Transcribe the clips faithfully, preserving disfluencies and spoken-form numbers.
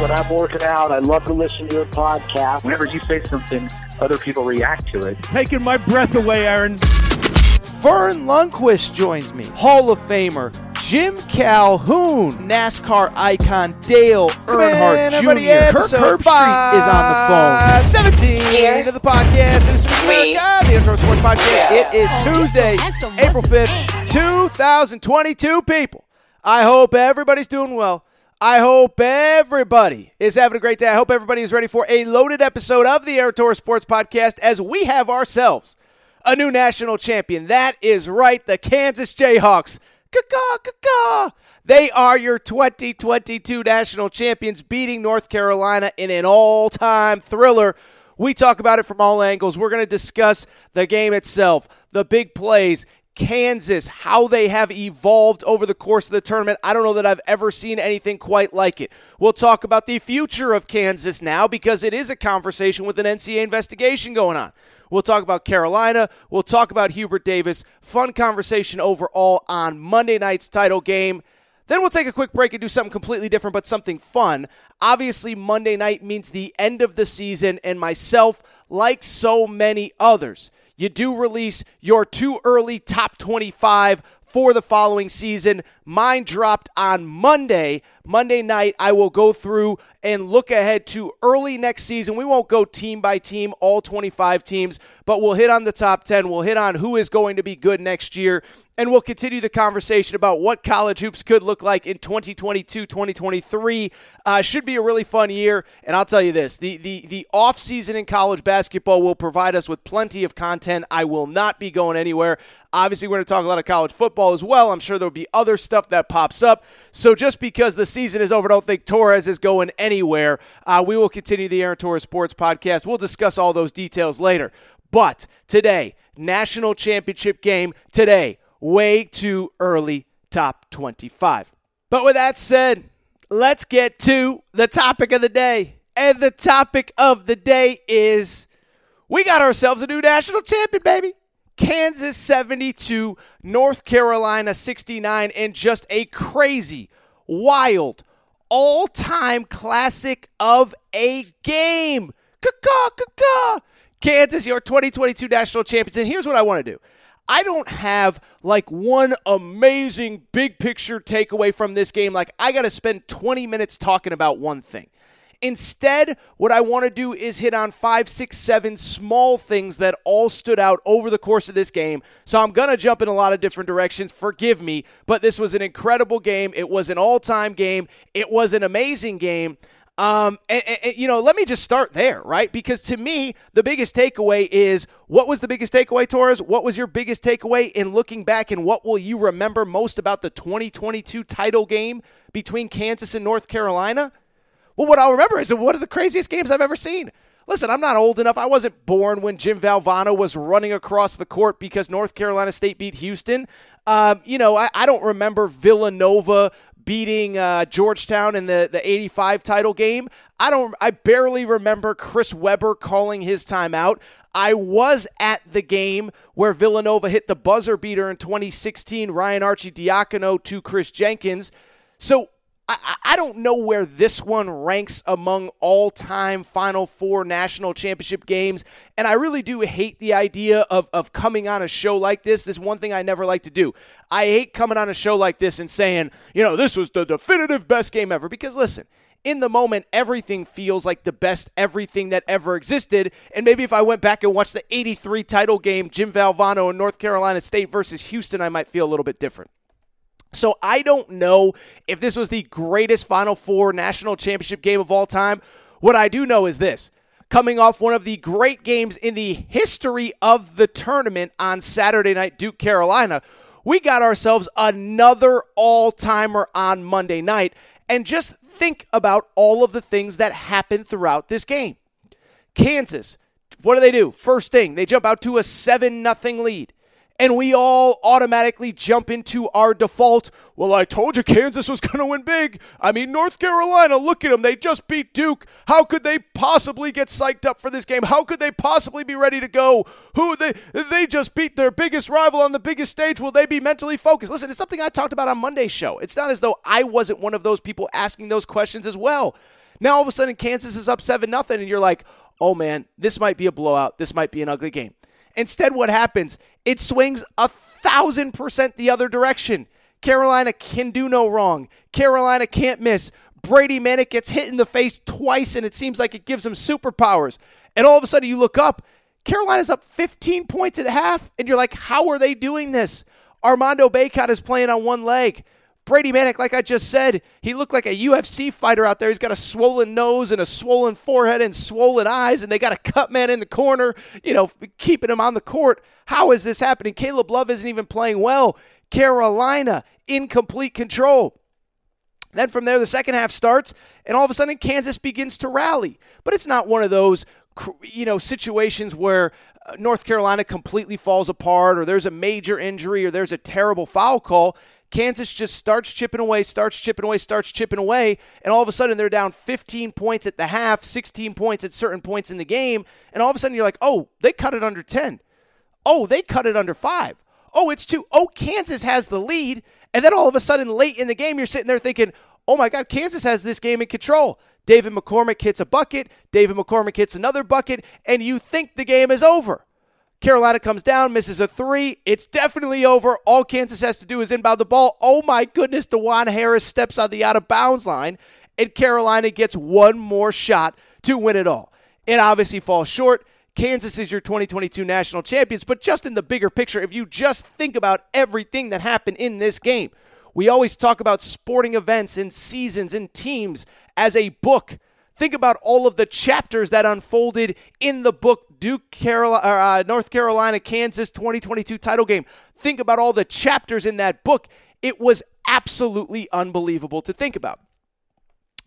When I'm working out, I love to listen to your podcast. Whenever you say something, other people react to it. Taking my breath away, Aaron. Vern Lundquist joins me. Hall of Famer Jim Calhoun. NASCAR icon Dale Earnhardt Junior Kirk Herbstreit is on the phone. seventeen yeah. of the podcast. It's America, the Intro Sports Podcast. Yeah. It is oh, Tuesday, awesome. April fifth, two thousand twenty-two, people. I hope everybody's doing well. I hope everybody is having a great day. I hope everybody is ready for a loaded episode of the Aaron Torres Sports Podcast as we have ourselves a new national champion. That is right, the Kansas Jayhawks. Caw, caw, caw. They are your twenty twenty-two national champions, beating North Carolina in an all-time thriller. We talk about it from all angles. We're going to discuss the game itself, the big plays, Kansas, how they have evolved over the course of the tournament. I don't know that I've ever seen anything quite like it. We'll talk about the future of Kansas now because it is a conversation with an N C double A investigation going on. We'll talk about Carolina. We'll talk about Hubert Davis. Fun conversation overall on Monday night's title game. Then we'll take a quick break and do something completely different but something fun. Obviously, Monday night means the end of the season, and myself, like so many others, you do release your too early top twenty-five for the following season. Mine dropped on Monday. Monday night, I will go through and look ahead to early next season. We won't go team by team, all twenty-five teams, but we'll hit on the top ten. We'll hit on who is going to be good next year, and we'll continue the conversation about what college hoops could look like in twenty twenty-two, twenty twenty-three. Uh, should be a really fun year, and I'll tell you this. The, the, the offseason in college basketball will provide us with plenty of content. I will not be going anywhere. Obviously, we're going to talk a lot of college football as well. I'm sure there'll be other stuff that pops up. So just because the season is over, don't think Torres is going anywhere. Uh, we will continue the Aaron Torres Sports Podcast. We'll discuss all those details later. But today, national championship game today. Way too early top twenty-five. But with that said, let's get to the topic of the day. And the topic of the day is we got ourselves a new national champion, baby. Kansas seventy-two, North Carolina sixty-nine, and just a crazy, wild, all-time classic of a game. Caw, caw, caw. Kansas, your twenty twenty-two national champions. And here's what I want to do. I don't have, like, one amazing big-picture takeaway from this game. Like, I got to spend twenty minutes talking about one thing. Instead, what I want to do is hit on five, six, seven small things that all stood out over the course of this game. So I'm going to jump in a lot of different directions. Forgive me, but this was an incredible game. It was an all-time game. It was an amazing game. Um, and, and, you know, let me just start there, right? Because to me, the biggest takeaway is, what was the biggest takeaway, Torres? What was your biggest takeaway in looking back, and what will you remember most about the twenty twenty-two title game between Kansas and North Carolina? Well, what I'll remember is one of the craziest games I've ever seen. Listen, I'm not old enough. I wasn't born when Jim Valvano was running across the court because North Carolina State beat Houston. Um, you know, I, I don't remember Villanova beating uh, Georgetown in the, the eighty-five title game. I don't. I barely remember Chris Webber calling his timeout. I was at the game where Villanova hit the buzzer beater in twenty sixteen, Ryan Archie Diacono to Chris Jenkins. So I, I don't know where this one ranks among all-time Final Four national championship games, and I really do hate the idea of, of coming on a show like this. This is one thing I never like to do. I hate coming on a show like this and saying, you know, this was the definitive best game ever, because listen, in the moment, everything feels like the best everything that ever existed. And maybe if I went back and watched the eighty-three title game, Jim Valvano and North Carolina State versus Houston, I might feel a little bit different. So I don't know if this was the greatest Final Four national championship game of all time. What I do know is this. Coming off one of the great games in the history of the tournament on Saturday night, Duke, Carolina, we got ourselves another all-timer on Monday night. And just think about all of the things that happened throughout this game. Kansas, what do they do? First thing, they jump out to a seven nothing lead. And we all automatically jump into our default, well, I told you Kansas was going to win big. I mean, North Carolina, look at them. They just beat Duke. How could they possibly get psyched up for this game? How could they possibly be ready to go? Who they they just beat their biggest rival on the biggest stage. Will they be mentally focused? Listen, it's something I talked about on Monday's show. It's not as though I wasn't one of those people asking those questions as well. Now, all of a sudden, Kansas is up seven nothing, and you're like, oh, man, this might be a blowout. This might be an ugly game. Instead, what happens? It swings a thousand percent the other direction. Carolina can do no wrong. Carolina can't miss. Brady Manek gets hit in the face twice, and it seems like it gives him superpowers. And all of a sudden, you look up. Carolina's up fifteen points at half, and you're like, how are they doing this? Armando Bacot is playing on one leg. Brady Manek, like I just said, he looked like a U F C fighter out there. He's got a swollen nose and a swollen forehead and swollen eyes, and they got a cut man in the corner, you know, keeping him on the court. How is this happening? Caleb Love isn't even playing well. Carolina in complete control. Then from there, the second half starts, and all of a sudden Kansas begins to rally. But it's not one of those, you know, situations where North Carolina completely falls apart or there's a major injury or there's a terrible foul call. Kansas just starts chipping away, starts chipping away, starts chipping away, and all of a sudden they're down fifteen points at the half, sixteen points at certain points in the game, and all of a sudden you're like, oh, they cut it under ten. Oh, they cut it under five. Oh, it's two. Oh, Kansas has the lead, and then all of a sudden late in the game you're sitting there thinking, oh my God, Kansas has this game in control. David McCormick hits a bucket, David McCormick hits another bucket, and you think the game is over. Carolina comes down, misses a three. It's definitely over. All Kansas has to do is inbound the ball. Oh, my goodness. Dajuan Harris steps on the out-of-bounds line, and Carolina gets one more shot to win it all. It obviously falls short. Kansas is your twenty twenty-two national champions, but just in the bigger picture, if you just think about everything that happened in this game, we always talk about sporting events and seasons and teams as a book. Think about all of the chapters that unfolded in the book Duke, Carolina, or, uh, North Carolina, Kansas twenty twenty-two title game. Think about all the chapters in that book. It was absolutely unbelievable to think about.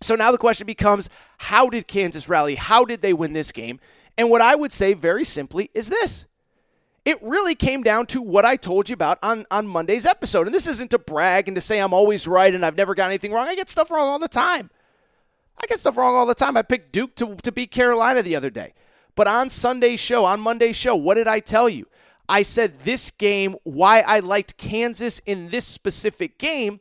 So now the question becomes, how did Kansas rally? How did they win this game? And what I would say very simply is this. It really came down to what I told you about on, on Monday's episode. And this isn't to brag and to say I'm always right and I've never got anything wrong. I get stuff wrong all the time. I get stuff wrong all the time. I picked Duke to, to beat Carolina the other day. But on Sunday's show, on Monday's show, what did I tell you? I said this game, why I liked Kansas in this specific game,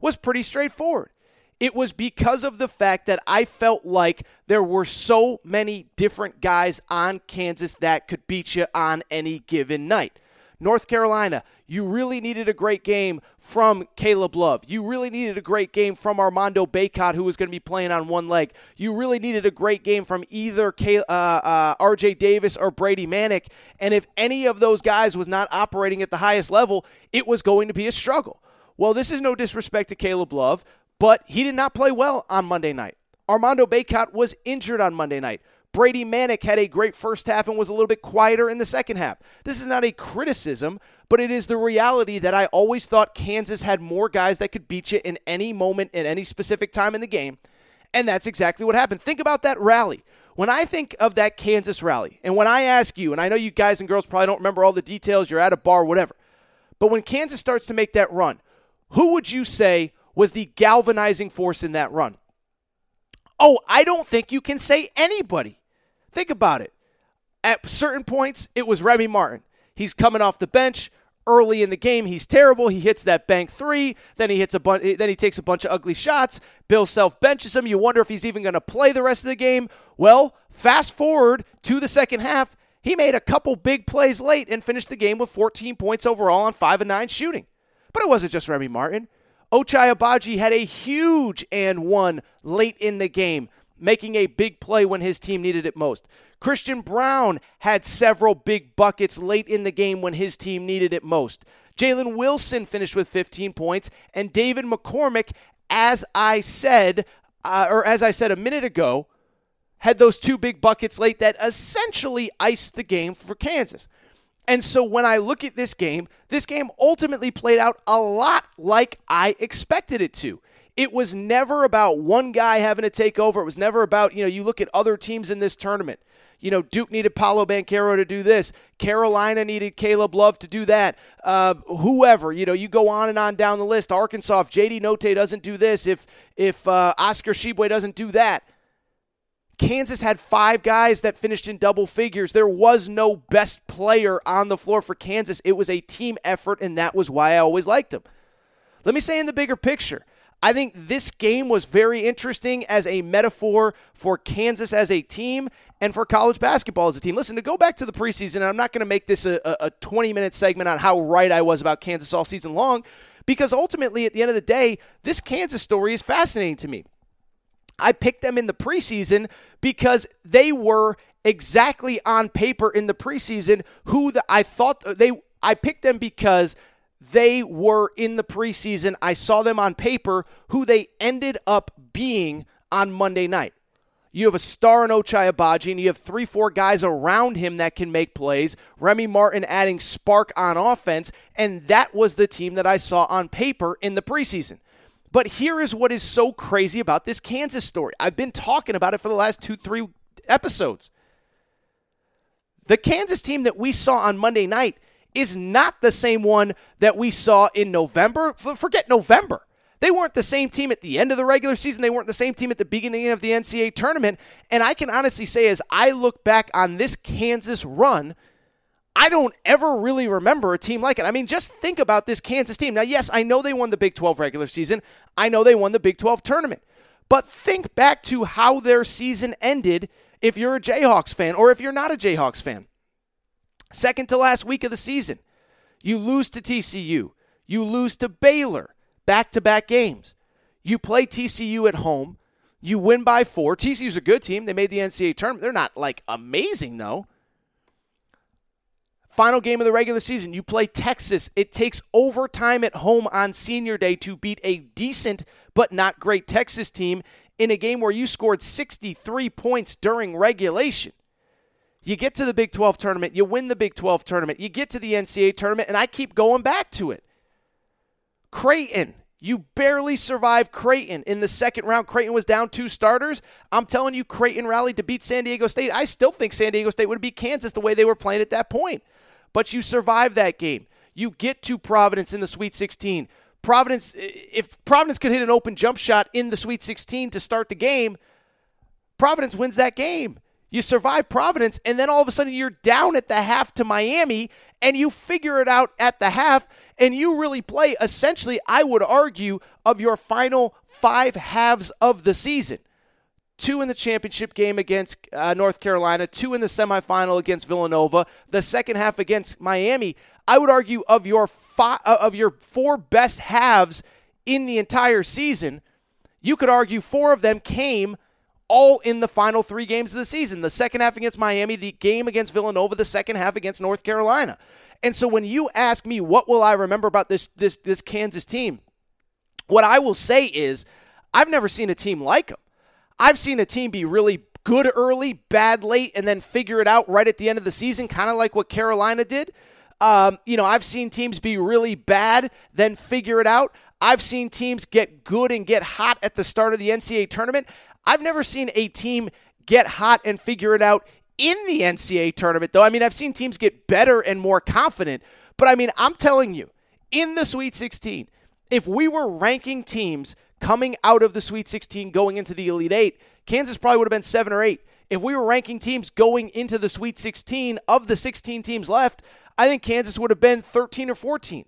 was pretty straightforward. It was because of the fact that I felt like there were so many different guys on Kansas that could beat you on any given night. North Carolina, you really needed a great game from Caleb Love. You really needed a great game from Armando Bacot, who was going to be playing on one leg. You really needed a great game from either K, uh, uh, R J Davis or Brady Manek. And if any of those guys was not operating at the highest level, it was going to be a struggle. Well, this is no disrespect to Caleb Love, but he did not play well on Monday night. Armando Bacot was injured on Monday night. Brady Manek had a great first half and was a little bit quieter in the second half. This is not a criticism, but it is the reality that I always thought Kansas had more guys that could beat you in any moment, in any specific time in the game, and that's exactly what happened. Think about that rally. When I think of that Kansas rally, and when I ask you, and I know you guys and girls probably don't remember all the details, you're at a bar, whatever, but when Kansas starts to make that run, who would you say was the galvanizing force in that run? Oh, I don't think you can say anybody. Think about it. At certain points, it was Remy Martin. He's coming off the bench. early in the game. He's terrible. He hits that bank three. Then he hits a bunch. Then he takes a bunch of ugly shots. Bill Self benches him. You wonder if he's even going to play the rest of the game. Well, fast forward to the second half. He made a couple big plays late and finished the game with fourteen points overall on five and nine shooting. But it wasn't just Remy Martin. Ochai Agbaji had a huge and one late in the game, making a big play when his team needed it most. Christian Brown had several big buckets late in the game when his team needed it most. Jalen Wilson finished with fifteen points, and David McCormick, as I said, uh, or as I said a minute ago, had those two big buckets late that essentially iced the game for Kansas. And so when I look at this game, this game ultimately played out a lot like I expected it to. It was never about one guy having to take over. It was never about, you know, you look at other teams in this tournament. You know, Duke needed Paolo Banchero to do this. Carolina needed Caleb Love to do that. Uh, whoever, you know, you go on and on down the list. Arkansas, if J D Notte doesn't do this, if if uh, Oscar Tshiebwe doesn't do that. Kansas had five guys that finished in double figures. There was no best player on the floor for Kansas. It was a team effort, and that was why I always liked them. Let me say in the bigger picture, I think this game was very interesting as a metaphor for Kansas as a team and for college basketball as a team. Listen, to go back to the preseason, and I'm not going to make this a, a twenty-minute segment on how right I was about Kansas all season long, because ultimately, at the end of the day, this Kansas story is fascinating to me. I picked them in the preseason because they were exactly on paper in the preseason who the, I thought they I picked them because they were in the preseason. I saw them on paper who they ended up being on Monday night. You have a star in Ochai Agbaji, and you have three, four guys around him that can make plays. Remy Martin adding spark on offense, and that was the team that I saw on paper in the preseason. But here is what is so crazy about this Kansas story. I've been talking about it for the last two, three episodes. The Kansas team that we saw on Monday night is not the same one that we saw in November. Forget November. They weren't the same team at the end of the regular season. They weren't the same team at the beginning of the N C double A tournament. And I can honestly say, as I look back on this Kansas run, I don't ever really remember a team like it. I mean, just think about this Kansas team. Now, yes, I know they won the Big twelve regular season. I know they won the Big twelve tournament. But think back to how their season ended if you're a Jayhawks fan or if you're not a Jayhawks fan. Second to last week of the season, you lose to T C U. You lose to Baylor, back-to-back games. You play T C U at home. You win by four. T C U's a good team. They made the N C double A tournament. They're not, like, amazing, though. Final game of the regular season, you play Texas. It takes overtime at home on Senior Day to beat a decent but not great Texas team in a game where you scored sixty-three points during regulation. You get to the Big twelve tournament. You win the Big twelve tournament. You get to the N C double A tournament, and I keep going back to it. Creighton. You barely survived Creighton in the second round. Creighton was down two starters. I'm telling you, Creighton rallied to beat San Diego State. I still think San Diego State would beat Kansas the way they were playing at that point. But you survive that game. You get to Providence in the Sweet sixteen. Providence, if Providence could hit an open jump shot in the Sweet sixteen to start the game, Providence wins that game. You survive Providence, and then all of a sudden you're down at the half to Miami, and you figure it out at the half, and you really play essentially, I would argue, of your final five halves of the season. Two in the championship game against uh, North Carolina, two in the semifinal against Villanova, the second half against Miami. I would argue of your fi- uh, of your four best halves in the entire season, you could argue four of them came all in the final three games of the season. The second half against Miami, the game against Villanova, the second half against North Carolina. And so when you ask me what will I remember about this this this Kansas team, what I will say is I've never seen a team like them. I've seen a team be really good early, bad late, and then figure it out right at the end of the season, kind of like what Carolina did. Um, you know, I've seen teams be really bad, then figure it out. I've seen teams get good and get hot at the start of the N C double A tournament. I've never seen a team get hot and figure it out in the N C double A tournament, though. I mean, I've seen teams get better and more confident. But, I mean, I'm telling you, in the Sweet sixteen, if we were ranking teams coming out of the Sweet sixteen, going into the Elite Eight, Kansas probably would have been seven or eight. If we were ranking teams going into the Sweet sixteen, of the sixteen teams left, I think Kansas would have been thirteen or fourteen.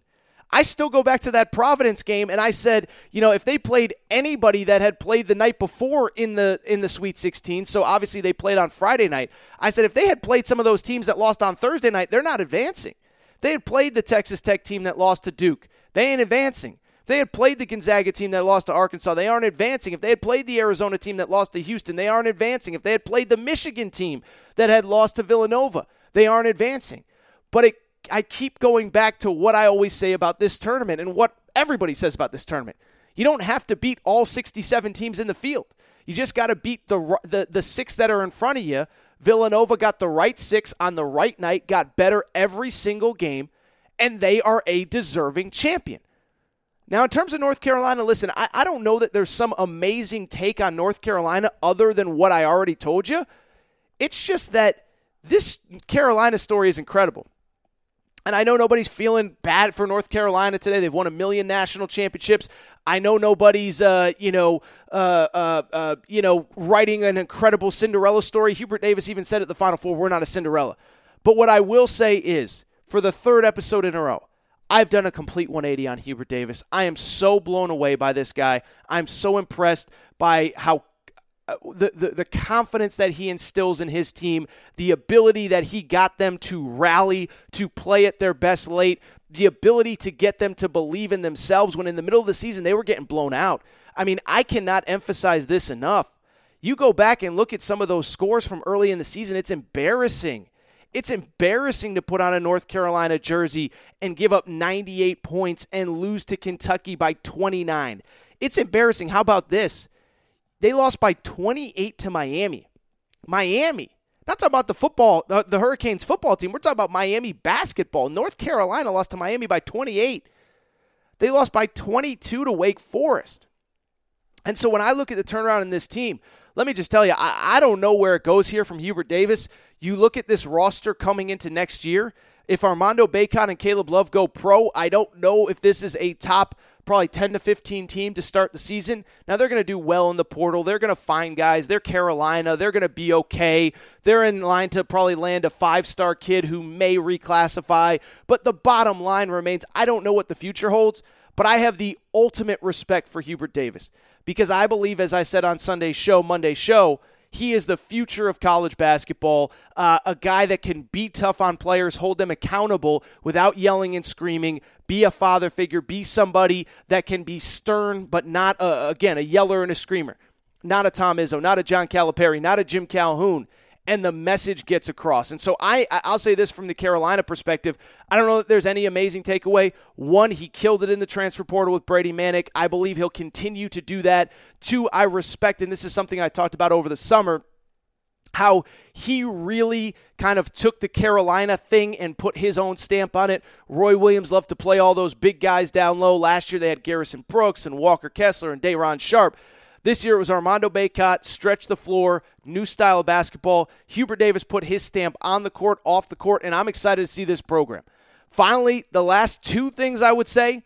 I still go back to that Providence game, and I said, you know, if they played anybody that had played the night before in the in the Sweet sixteen, so obviously they played on Friday night, I said if they had played some of those teams that lost on Thursday night, they're not advancing. If they had played the Texas Tech team that lost to Duke, they ain't advancing. If they had played the Gonzaga team that lost to Arkansas, they aren't advancing. If they had played the Arizona team that lost to Houston, they aren't advancing. If they had played the Michigan team that had lost to Villanova, they aren't advancing. But it, I keep going back to what I always say about this tournament and what everybody says about this tournament. You don't have to beat all sixty-seven teams in the field. You just got to beat the, the the six that are in front of you. Villanova got the right six on the right night, got better every single game, and they are a deserving champion. Now, in terms of North Carolina, listen, I, I don't know that there's some amazing take on North Carolina other than what I already told you. It's just that this Carolina story is incredible. And I know nobody's feeling bad for North Carolina today. They've won a million national championships. I know nobody's, uh, you know, uh, uh, uh, you know, writing an incredible Cinderella story. Hubert Davis even said at the Final Four, we're not a Cinderella. But what I will say is, for the third episode in a row, I've done a complete one eighty on Hubert Davis. I am so blown away by this guy. I'm so impressed by how uh, the, the the confidence that he instills in his team, the ability that he got them to rally, to play at their best late, the ability to get them to believe in themselves when in the middle of the season they were getting blown out. I mean, I cannot emphasize this enough. You go back and look at some of those scores from early in the season, it's embarrassing. It's embarrassing to put on a North Carolina jersey and give up ninety-eight points and lose to Kentucky by twenty-nine. It's embarrassing. How about this? They lost by twenty-eight to Miami. Miami. Not talking about the football, the, the Hurricanes football team. We're talking about Miami basketball. North Carolina lost to Miami by twenty-eight. They lost by twenty-two to Wake Forest. And so when I look at the turnaround in this team, let me just tell you, I, I don't know where it goes here from Hubert Davis. You look at this roster coming into next year, if Armando Bacot and Caleb Love go pro, I don't know if this is a top probably ten to fifteen team to start the season. Now, they're going to do well in the portal. They're going to find guys. They're Carolina. They're going to be okay. They're in line to probably land a five-star kid who may reclassify. But the bottom line remains, I don't know what the future holds, but I have the ultimate respect for Hubert Davis. Because I believe, as I said on Sunday's show, Monday's show, he is the future of college basketball, uh, a guy that can be tough on players, hold them accountable without yelling and screaming, be a father figure, be somebody that can be stern but not, a, again, a yeller and a screamer. Not a Tom Izzo, not a John Calipari, not a Jim Calhoun. And the message gets across. And so I, I'll say this from the Carolina perspective. I don't know that there's any amazing takeaway. One, he killed it in the transfer portal with Brady Manek. I believe he'll continue to do that. Two, I respect, and this is something I talked about over the summer, how he really kind of took the Carolina thing and put his own stamp on it. Roy Williams loved to play all those big guys down low. Last year they had Garrison Brooks and Walker Kessler and Day'Ron Sharp. This year it was Armando Bacot, stretch the floor, new style of basketball. Hubert Davis put his stamp on the court, off the court, and I'm excited to see this program. Finally, the last two things I would say.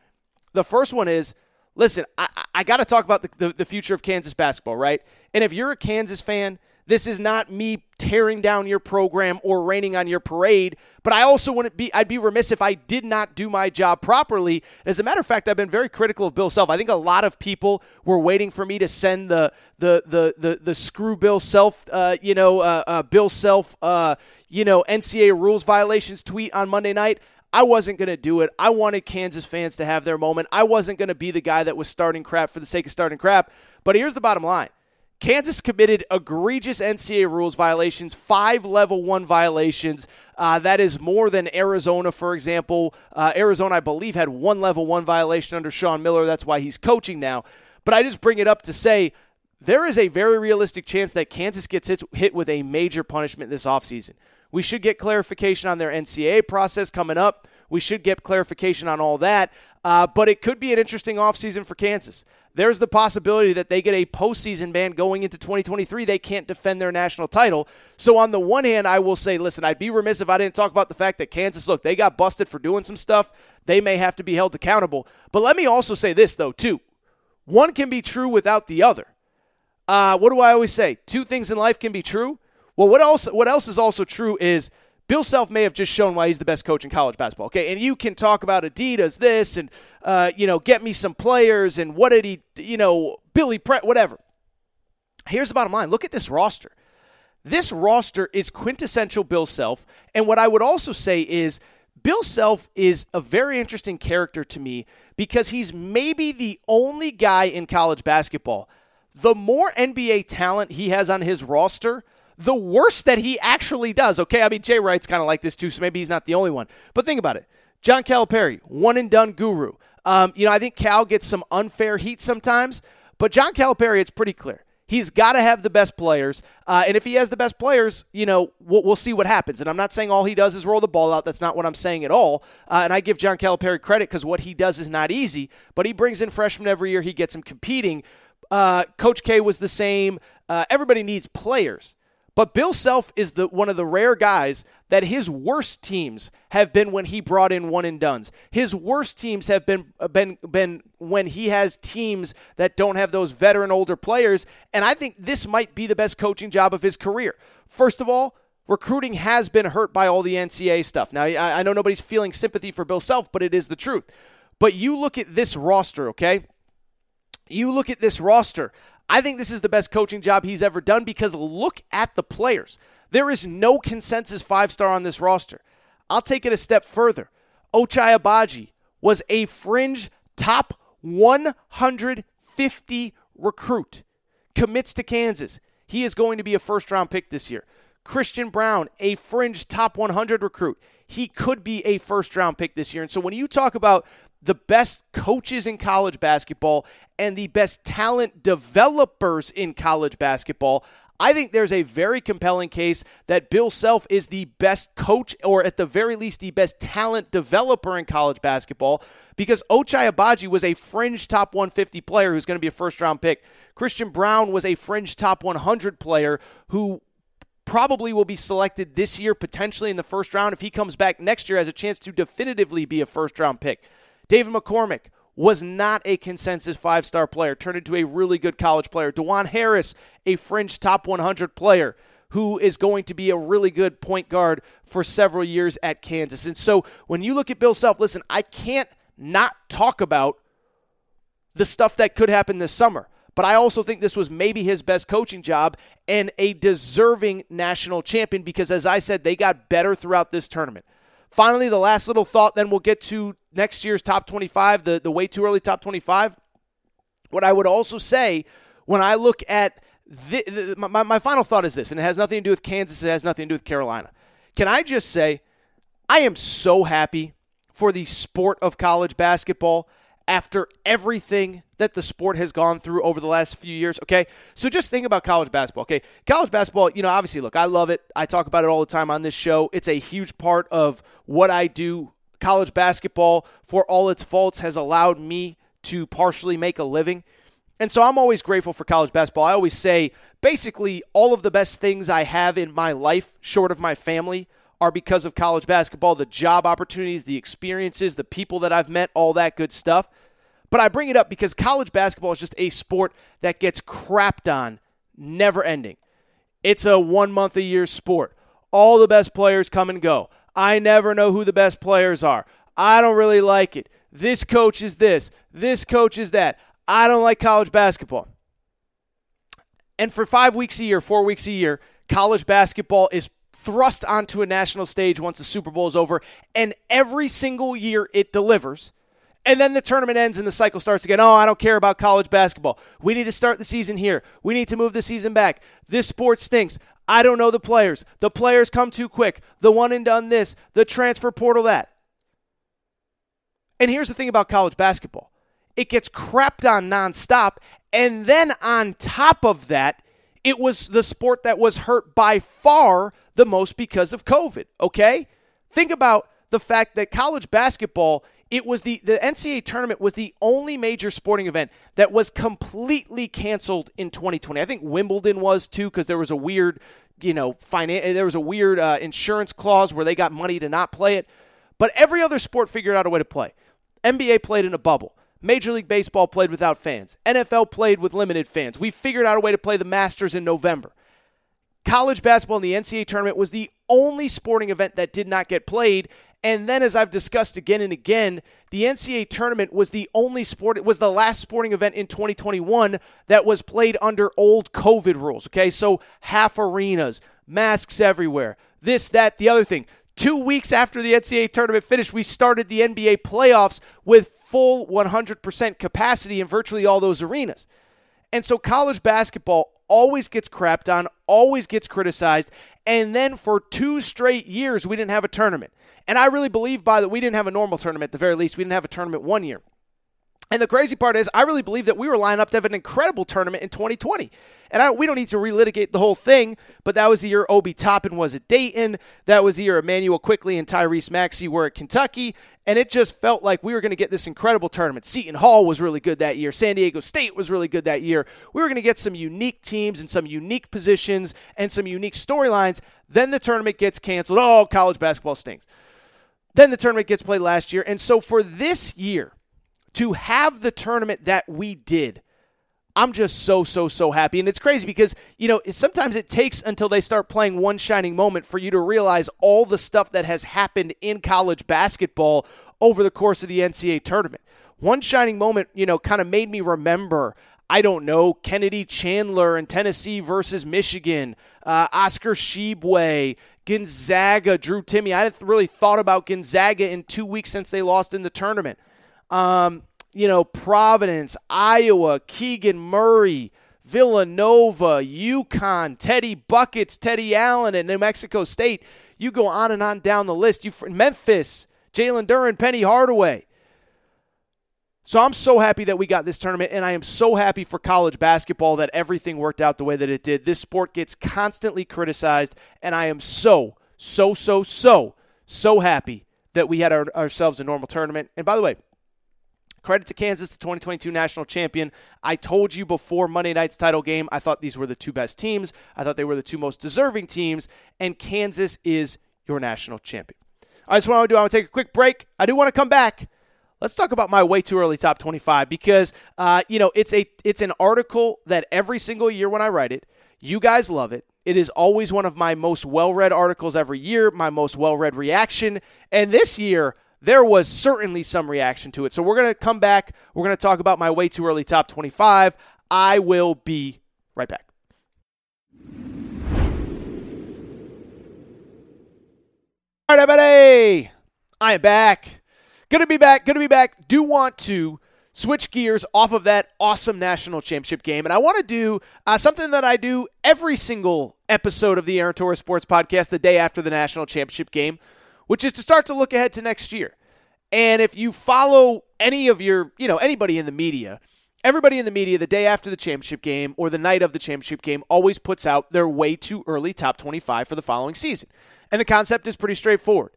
The first one is, listen, I, I got to talk about the, the, the future of Kansas basketball, right? And if you're a Kansas fan, this is not me tearing down your program or raining on your parade, but I also wouldn't be, I'd be remiss if I did not do my job properly. As a matter of fact, I've been very critical of Bill Self. I think a lot of people were waiting for me to send the the the the, the screw Bill Self, uh, you know, uh, uh, Bill Self, uh, you know, N C A A rules violations tweet on Monday night. I wasn't going to do it. I wanted Kansas fans to have their moment. I wasn't going to be the guy that was starting crap for the sake of starting crap. But here's the bottom line. Kansas committed egregious N C A A rules violations, five level one violations. Uh, that is more than Arizona, for example. Uh, Arizona, I believe, had one level one violation under Sean Miller. That's why he's coaching now. But I just bring it up to say there is a very realistic chance that Kansas gets hit, hit with a major punishment this offseason. We should get clarification on their N C A A process coming up. We should get clarification on all that. Uh, but it could be an interesting offseason for Kansas. There's the possibility that they get a postseason ban going into twenty twenty-three. They can't defend their national title. So on the one hand, I will say, listen, I'd be remiss if I didn't talk about the fact that Kansas, look, they got busted for doing some stuff. They may have to be held accountable. But let me also say this, though, too. One can be true without the other. Uh, what do I always say? Two things in life can be true. Well, what else? What else is also true is Bill Self may have just shown why he's the best coach in college basketball. Okay, and you can talk about Adidas this and, uh, you know, get me some players and what did he, you know, Billy Pratt, whatever. Here's the bottom line. Look at this roster. This roster is quintessential Bill Self, and what I would also say is Bill Self is a very interesting character to me because he's maybe the only guy in college basketball. The more N B A talent he has on his roster, the worse that he actually does. Okay, I mean, Jay Wright's kind of like this too, so maybe he's not the only one. But think about it. John Calipari, one-and-done guru. Um, you know, I think Cal gets some unfair heat sometimes, but John Calipari, it's pretty clear. He's got to have the best players, uh, and if he has the best players, you know, we'll, we'll see what happens. And I'm not saying all he does is roll the ball out. That's not what I'm saying at all, uh, and I give John Calipari credit because what he does is not easy, but he brings in freshmen every year. He gets them competing. Uh, Coach K was the same. Uh, everybody needs players, but Bill Self is the one of the rare guys that his worst teams have been when he brought in one and dones. His worst teams have been, been been when he has teams that don't have those veteran older players, and I think this might be the best coaching job of his career. First of all, recruiting has been hurt by all the N C A A stuff. Now, I, I know nobody's feeling sympathy for Bill Self, but it is the truth. But you look at this roster, okay? You look at this roster. I think this is the best coaching job he's ever done because look at the players. There is no consensus five-star on this roster. I'll take it a step further. Ochai Agbaji was a fringe top one hundred fifty recruit. Commits to Kansas. He is going to be a first-round pick this year. Christian Brown, a fringe top one hundred recruit. He could be a first-round pick this year. And so when you talk about the best coaches in college basketball and the best talent developers in college basketball, I think there's a very compelling case that Bill Self is the best coach, or at the very least the best talent developer in college basketball, because Ochai Agbaji was a fringe top one hundred fifty player who's going to be a first-round pick. Christian Brown was a fringe top one hundred player who probably will be selected this year, potentially in the first round. If he comes back next year, has a chance to definitively be a first-round pick. David McCormick was not a consensus five-star player, turned into a really good college player. Dajuan Harris, a fringe top one hundred player who is going to be a really good point guard for several years at Kansas. And so when you look at Bill Self, listen, I can't not talk about the stuff that could happen this summer, but I also think this was maybe his best coaching job and a deserving national champion because, as I said, they got better throughout this tournament. Finally, the last little thought, then we'll get to next year's top twenty-five, the, the way too early top twenty-five. What I would also say when I look at the, the, my, my final thought is this, and it has nothing to do with Kansas, it has nothing to do with Carolina. Can I just say I am so happy for the sport of college basketball after everything that the sport has gone through over the last few years, okay? So just think about college basketball, okay? College basketball, you know, obviously, look, I love it. I talk about it all the time on this show. It's a huge part of what I do. College basketball, for all its faults, has allowed me to partially make a living. And so I'm always grateful for college basketball. I always say basically all of the best things I have in my life, short of my family, are because of college basketball, the job opportunities, the experiences, the people that I've met, all that good stuff. But I bring it up because college basketball is just a sport that gets crapped on, never ending. It's a one month a year sport. All the best players come and go. I never know who the best players are. I don't really like it. This coach is this. This coach is that. I don't like college basketball. And for five weeks a year, four weeks a year, college basketball is thrust onto a national stage once the Super Bowl is over, and every single year it delivers. And then the tournament ends and the cycle starts again. Oh, I don't care about college basketball. We need to start the season here. We need to move the season back. This sport stinks. I don't know the players. The players come too quick. The one and done this. The transfer portal that. And here's the thing about college basketball. It gets crapped on nonstop. And then on top of that, it was the sport that was hurt by far the most because of COVID, okay? Think about the fact that college basketball, it was the, the N C A A tournament was the only major sporting event that was completely canceled in twenty twenty. I think Wimbledon was too, because there was a weird, you know, finan- there was a weird uh, insurance clause where they got money to not play it. But every other sport figured out a way to play. N B A played in a bubble. Major League Baseball played without fans. N F L played with limited fans. We figured out a way to play the Masters in November. college basketball in the N C double A tournament was the only sporting event that did not get played. And then, as I've discussed again and again, the N C double A tournament was the only sport, it was the last sporting event in twenty twenty-one that was played under old COVID rules. Okay, so half arenas, masks everywhere, this, that, the other thing. Two weeks after the N C double A tournament finished, we started the N B A playoffs with full one hundred percent capacity in virtually all those arenas. And so college basketball always gets crapped on, always gets criticized, and then for two straight years we didn't have a tournament. And I really believe by that we didn't have a normal tournament at the very least. We didn't have a tournament one year. And the crazy part is I really believe that we were lined up to have an incredible tournament in twenty twenty. And I, we don't need to relitigate the whole thing, but that was the year Obi Toppin was at Dayton. That was the year Emmanuel Quickley and Tyrese Maxey were at Kentucky. And it just felt like we were going to get this incredible tournament. Seton Hall was really good that year. San Diego State was really good that year. We were going to get some unique teams and some unique positions and some unique storylines. Then the tournament gets canceled. Oh, college basketball stinks. Then the tournament gets played last year. And so for this year, to have the tournament that we did, I'm just so, so, so happy. And it's crazy because, you know, sometimes it takes until they start playing one shining moment for you to realize all the stuff that has happened in college basketball over the course of the N C double A tournament. One shining moment, you know, kind of made me remember, I don't know, Kennedy Chandler and Tennessee versus Michigan, uh, Oscar Tshiebwe, Gonzaga, Drew Timme. I hadn't really thought about Gonzaga in two weeks since they lost in the tournament. Um, you know, Providence, Iowa, Keegan Murray, Villanova, UConn, Teddy Buckets, Teddy Allen, and New Mexico State. You go on and on down the list. You Memphis, Jalen Duren, Penny Hardaway. So I'm so happy that we got this tournament, and I am so happy for college basketball that everything worked out the way that it did. This sport gets constantly criticized, and I am so, so, so, so, so happy that we had our, ourselves a normal tournament. And by the way, credit to Kansas, the twenty twenty-two national champion. I told you before Monday night's title game, I thought these were the two best teams. I thought they were the two most deserving teams, and Kansas is your national champion. All right, so what I want to do, I want to take a quick break. I do want to come back. Let's talk about my way too early top twenty-five because, uh, you know, it's a it's an article that every single year when I write it, you guys love it. It is always one of my most well-read articles every year, my most well-read reaction. And this year, there was certainly some reaction to it. So we're going to come back. We're going to talk about my way too early top twenty-five. I will be right back. All right, everybody. I am back. Good to be back, good to be back. Do want to switch gears off of that awesome national championship game. And I want to do uh, something that I do every single episode of the Aaron Torres Sports Podcast the day after the national championship game, which is to start to look ahead to next year. And if you follow any of your, you know, anybody in the media, everybody in the media the day after the championship game or the night of the championship game always puts out their way too early top twenty-five for the following season. And the concept is pretty straightforward.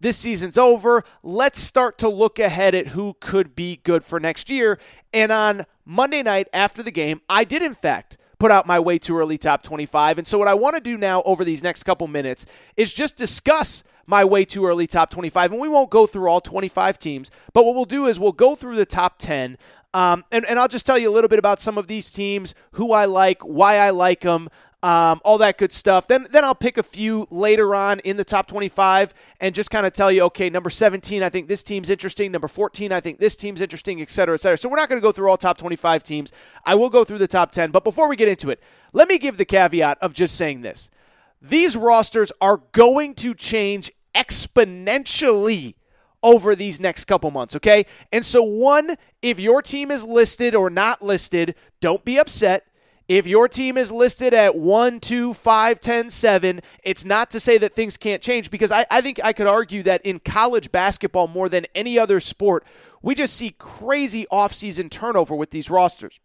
This season's over. Let's start to look ahead at who could be good for next year. And on Monday night after the game, I did, in fact, put out my way too early top twenty-five. And so what I want to do now over these next couple minutes is just discuss my way too early top twenty-five. And we won't go through all twenty-five teams, but what we'll do is we'll go through the top ten. Um, and, and I'll just tell you a little bit about some of these teams, who I like, why I like them, Um, all that good stuff. Then then I'll pick a few later on in the top twenty-five and just kind of tell you, okay, number seventeen, I think this team's interesting. Number fourteen, I think this team's interesting, et cetera, et cetera. So we're not going to go through all top twenty-five teams. I will go through the top ten. But before we get into it, let me give the caveat of just saying this. These rosters are going to change exponentially over these next couple months, okay? And so one, if your team is listed or not listed, don't be upset. If your team is listed at one, two, five, ten, seven, it's not to say that things can't change because I, I think I could argue that in college basketball more than any other sport, we just see crazy offseason turnover with these rosters.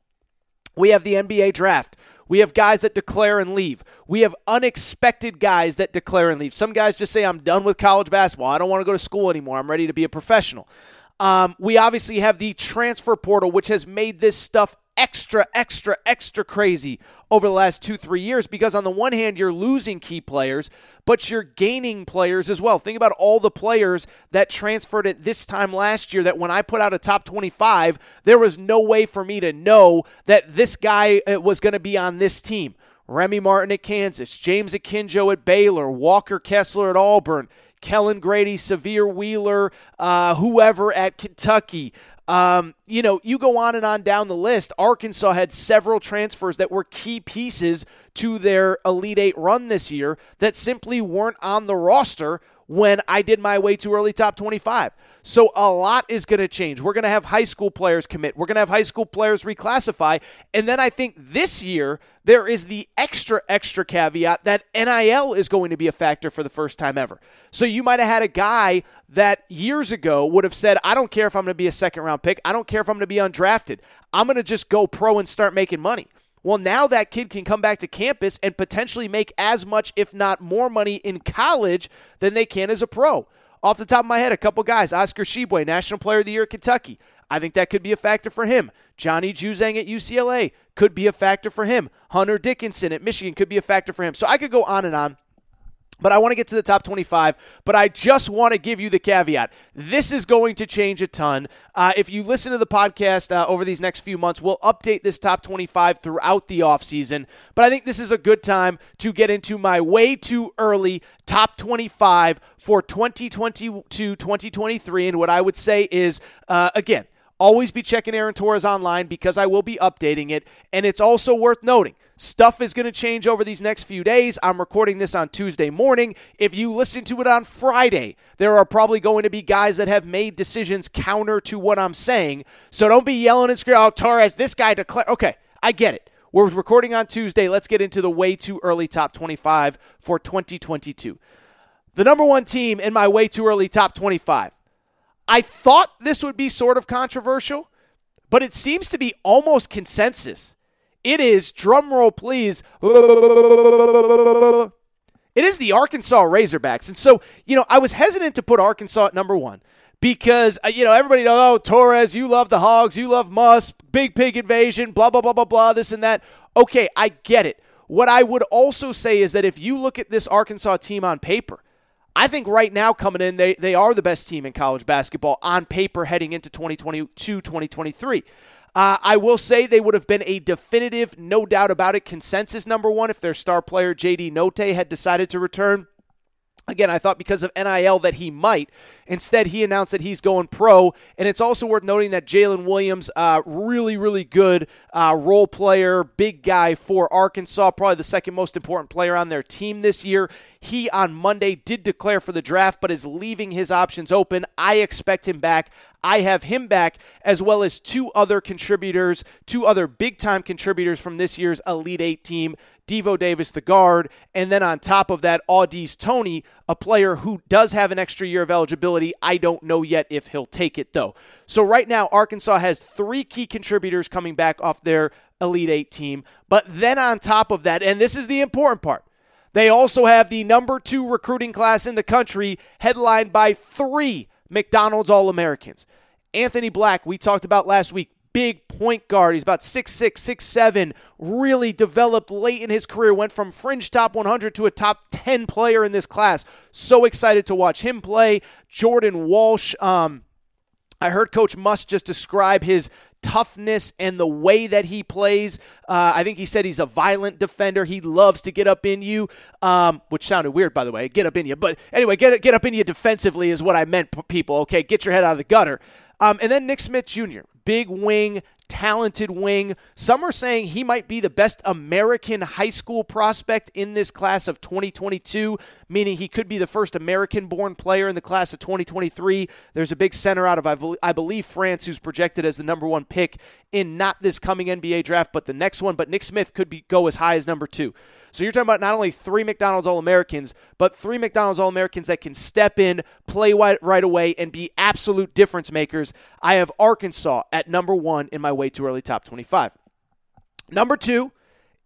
We have the N B A draft. We have guys that declare and leave. We have unexpected guys that declare and leave. Some guys just say, I'm done with college basketball. I don't want to go to school anymore. I'm ready to be a professional. Um, we obviously have the transfer portal, which has made this stuff extra, extra, extra crazy over the last two, three years because on the one hand, you're losing key players, but you're gaining players as well. Think about all the players that transferred at this time last year that when I put out a top twenty-five, there was no way for me to know that this guy was going to be on this team. Remy Martin at Kansas, James Akinjo at Baylor, Walker Kessler at Auburn, Kellen Grady, Severe Wheeler, uh, whoever at Kentucky. Um, you know, you go on and on down the list. Arkansas had several transfers that were key pieces to their Elite Eight run this year that simply weren't on the roster when I did my way too early top twenty-five. So a lot is going to change. We're going to have high school players commit. We're going to have high school players reclassify. And then I think this year there is the extra, extra caveat that N I L is going to be a factor for the first time ever. So you might have had a guy that years ago would have said, I don't care if I'm going to be a second-round pick. I don't care if I'm going to be undrafted. I'm going to just go pro and start making money. Well, now that kid can come back to campus and potentially make as much, if not more money in college than they can as a pro. Off the top of my head, a couple guys. Oscar Tshiebwe, National Player of the Year at Kentucky. I think that could be a factor for him. Johnny Juzang at U C L A could be a factor for him. Hunter Dickinson at Michigan could be a factor for him. So I could go on and on, but I want to get to the top twenty-five, but I just want to give you the caveat. This is going to change a ton. Uh, if you listen to the podcast uh, over these next few months, we'll update this top twenty-five throughout the offseason, but I think this is a good time to get into my way too early top twenty-five for twenty twenty-two twenty twenty-three, and what I would say is, uh, again, always be checking Aaron Torres online because I will be updating it. And it's also worth noting, stuff is going to change over these next few days. I'm recording this on Tuesday morning. If you listen to it on Friday, there are probably going to be guys that have made decisions counter to what I'm saying. So don't be yelling and screaming, oh, Torres, this guy declared. Okay, I get it. We're recording on Tuesday. Let's get into the way too early top twenty-five for twenty twenty-two. The number one team in my way too early top twenty-five. I thought this would be sort of controversial, but it seems to be almost consensus. It is, drumroll please, it is the Arkansas Razorbacks. And so, you know, I was hesitant to put Arkansas at number one because, you know, everybody knows, oh, Torres, you love the Hogs, you love Musk, Big Pig Invasion, blah, blah, blah, blah, blah, this and that. Okay, I get it. What I would also say is that if you look at this Arkansas team on paper, I think right now coming in, they they are the best team in college basketball on paper heading into twenty twenty-two twenty twenty-three. Uh, I will say they would have been a definitive, no doubt about it, consensus number one if their star player J D Notte had decided to return. Again, I thought because of N I L that he might. Instead, he announced that he's going pro, and it's also worth noting that Jalen Williams, uh, really, really good uh, role player, big guy for Arkansas, probably the second most important player on their team this year. He, on Monday, did declare for the draft, but is leaving his options open. I expect him back. I have him back, as well as two other contributors, two other big-time contributors from this year's Elite Eight team, Devo Davis, the guard, and then on top of that, Audi's Tony, a player who does have an extra year of eligibility. I don't know yet if he'll take it, though. So right now, Arkansas has three key contributors coming back off their Elite Eight team. But then on top of that, and this is the important part, they also have the number two recruiting class in the country, headlined by three McDonald's All-Americans. Anthony Black, we talked about last week, big point guard. He's about six six, six seven, really developed late in his career, went from fringe top one hundred to a top ten player in this class. So excited to watch him play. Jordan Walsh, um, I heard Coach Musk just describe his toughness and the way that he plays. Uh, I think he said he's a violent defender. He loves to get up in you, um, which sounded weird, by the way, get up in you. But anyway, get, get up in you defensively is what I meant, people. Okay, get your head out of the gutter. Um, and then Nick Smith Junior, big wing, talented wing. Some are saying he might be the best American high school prospect in this class of twenty twenty-two, meaning he could be the first American-born player in the class of twenty twenty-three. There's a big center out of, I believe, France, who's projected as the number one pick in not this coming N B A draft, but the next one. But Nick Smith could be go as high as number two. So you're talking about not only three McDonald's All-Americans, but three McDonald's All-Americans that can step in, play right away, and be absolute difference makers. I have Arkansas at number one in my way too early top twenty-five. Number two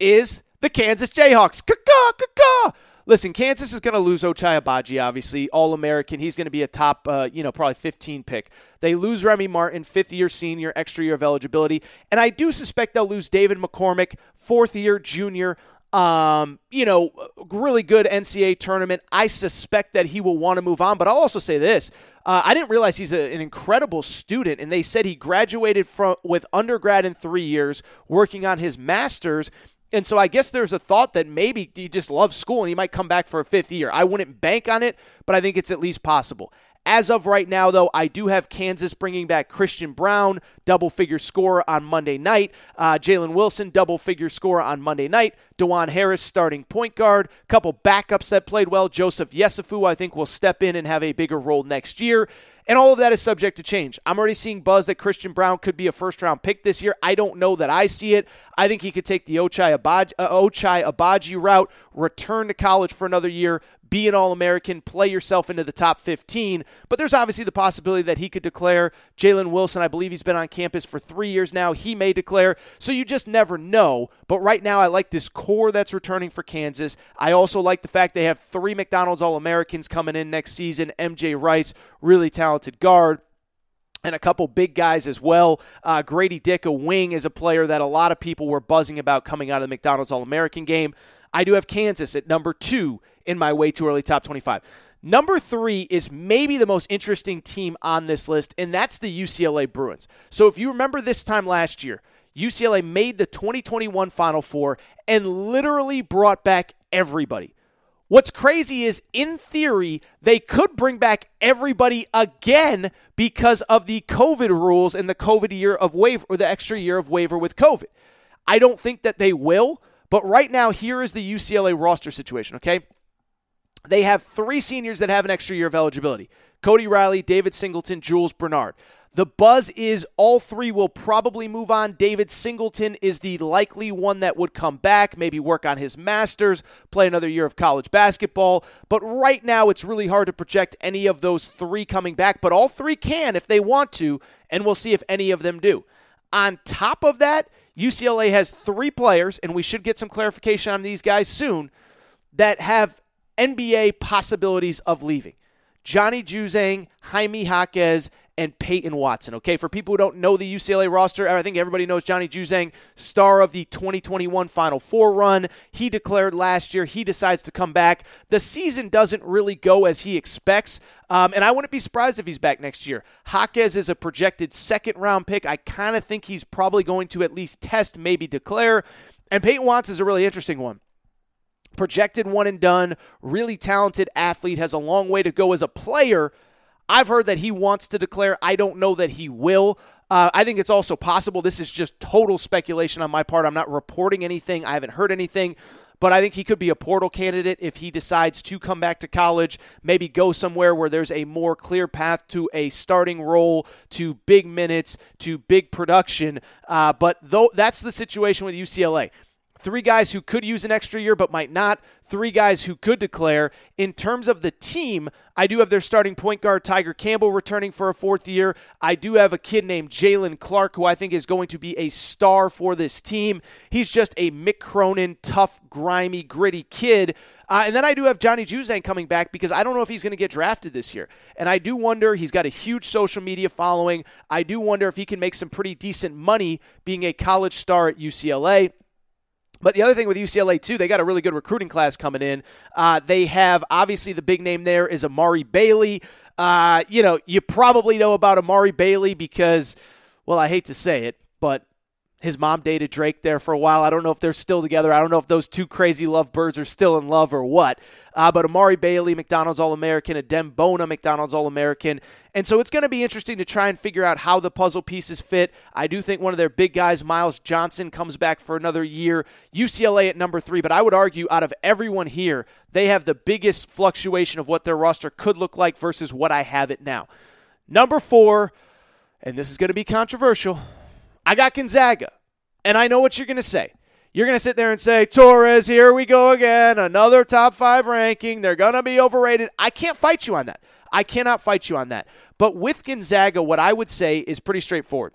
is the Kansas Jayhawks. Caw-caw, caw-caw. Listen, Kansas is going to lose Ochai Agbaji, obviously, All-American. He's going to be a top, uh, you know, probably fifteen pick. They lose Remy Martin, fifth-year senior, extra year of eligibility. And I do suspect they'll lose David McCormick, fourth-year junior. Um, you know, really good N C A A tournament. I suspect that he will want to move on, but I'll also say this. Uh, I didn't realize he's a, an incredible student, and they said he graduated from with undergrad in three years, working on his master's, And so I guess there's a thought that maybe he just loves school and he might come back for a fifth year. I wouldn't bank on it, but I think it's at least possible. As of right now, though, I do have Kansas bringing back Christian Brown, double-figure scorer on Monday night. Uh, Jalen Wilson, double-figure scorer on Monday night. Dajuan Harris, starting point guard. A couple backups that played well. Joseph Yesufu, I think, will step in and have a bigger role next year. And all of that is subject to change. I'm already seeing buzz that Christian Brown could be a first-round pick this year. I don't know that I see it. I think he could take the Ochai Agbaji, uh, Ochai Agbaji route, return to college for another year, be an All-American, play yourself into the top fifteen. But there's obviously the possibility that he could declare. Jalen Wilson, I believe he's been on campus for three years now. He may declare. So you just never know. But right now, I like this core that's returning for Kansas. I also like the fact they have three McDonald's All-Americans coming in next season. M J Rice, really talented guard, and a couple big guys as well. Uh, Grady Dick, a wing, is a player that a lot of people were buzzing about coming out of the McDonald's All-American game. I do have Kansas at number two in my way too early top twenty-five. Number three is maybe the most interesting team on this list, and that's the U C L A Bruins. So if you remember this time last year, U C L A made the twenty twenty-one Final Four and literally brought back everybody. What's crazy is, in theory, they could bring back everybody again because of the COVID rules and the COVID year of waiver, or the extra year of waiver with COVID. I don't think that they will, but right now, here is the U C L A roster situation, okay? They have three seniors that have an extra year of eligibility. Cody Riley, David Singleton, Jules Bernard. The buzz is all three will probably move on. David Singleton is the likely one that would come back, maybe work on his master's, play another year of college basketball. But right now, it's really hard to project any of those three coming back. But all three can if they want to, and we'll see if any of them do. On top of that, U C L A has three players, and we should get some clarification on these guys soon, that have N B A possibilities of leaving. Johnny Juzang, Jaime Jaquez, and Peyton Watson, okay? For people who don't know the U C L A roster, I think everybody knows Johnny Juzang, star of the twenty twenty-one Final Four run. He declared last year. He decides to come back. The season doesn't really go as he expects, um, and I wouldn't be surprised if he's back next year. Jaquez is a projected second-round pick. I kind of think he's probably going to at least test, maybe declare. And Peyton Watson is a really interesting one. Projected one and done, really talented athlete, has a long way to go as a player. I've heard that he wants to declare. I don't know that he will. Uh, I think it's also possible. This is just total speculation on my part. I'm not reporting anything. I haven't heard anything. But I think he could be a portal candidate if he decides to come back to college, maybe go somewhere where there's a more clear path to a starting role, to big minutes, to big production. Uh, but though that's the situation with U C L A. Three guys who could use an extra year but might not. Three guys who could declare. In terms of the team, I do have their starting point guard, Tiger Campbell, returning for a fourth year. I do have a kid named Jalen Clark, who I think is going to be a star for this team. He's just a Mick Cronin, tough, grimy, gritty kid. Uh, and then I do have Johnny Juzang coming back because I don't know if he's going to get drafted this year. And I do wonder, he's got a huge social media following. I do wonder if he can make some pretty decent money being a college star at U C L A. But the other thing with U C L A, too, they got a really good recruiting class coming in. Uh, they have, obviously, the big name there is Amari Bailey. Uh, you know, you probably know about Amari Bailey because, well, I hate to say it, but his mom dated Drake there for a while. I don't know if they're still together. I don't know if those two crazy lovebirds are still in love or what. Uh, but Amari Bailey, McDonald's All-American, Adem Bona, McDonald's All-American. And so it's going to be interesting to try and figure out how the puzzle pieces fit. I do think one of their big guys, Miles Johnson, comes back for another year. U C L A at number three, but I would argue out of everyone here, they have the biggest fluctuation of what their roster could look like versus what I have it now. Number four, and this is going to be controversial, I got Gonzaga, and I know what you're going to say. You're going to sit there and say, Torres, here we go again, another top five ranking. They're going to be overrated. I can't fight you on that. I cannot fight you on that. But with Gonzaga, what I would say is pretty straightforward.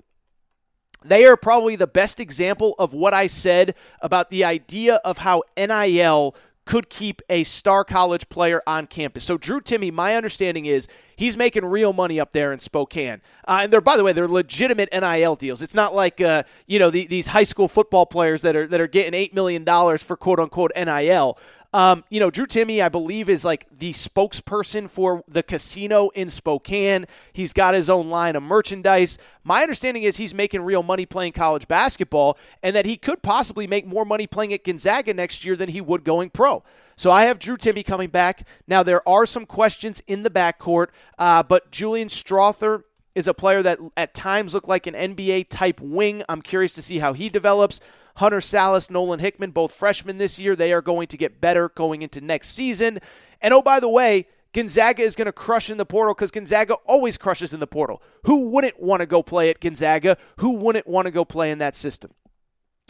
They are probably the best example of what I said about the idea of how N I L could keep a star college player on campus. So Drew Timme, my understanding is He's making real money up there in Spokane. Uh, and they're, by the way, they're legitimate N I L deals. It's not like uh, you know the, these high school football players that are that are getting eight million dollars for quote-unquote N I L. Um, you know, Drew Timme, I believe, is like the spokesperson for the casino in Spokane. He's got his own line of merchandise. My understanding is he's making real money playing college basketball, and that he could possibly make more money playing at Gonzaga next year than he would going pro. So I have Drew Timme coming back. Now, there are some questions in the backcourt, uh, but Julian Strother is a player that at times looked like an N B A-type wing. I'm curious to see how he develops. Hunter Salas, Nolan Hickman, both freshmen this year. They are going to get better going into next season. And oh, by the way, Gonzaga is going to crush in the portal because Gonzaga always crushes in the portal. Who wouldn't want to go play at Gonzaga? Who wouldn't want to go play in that system?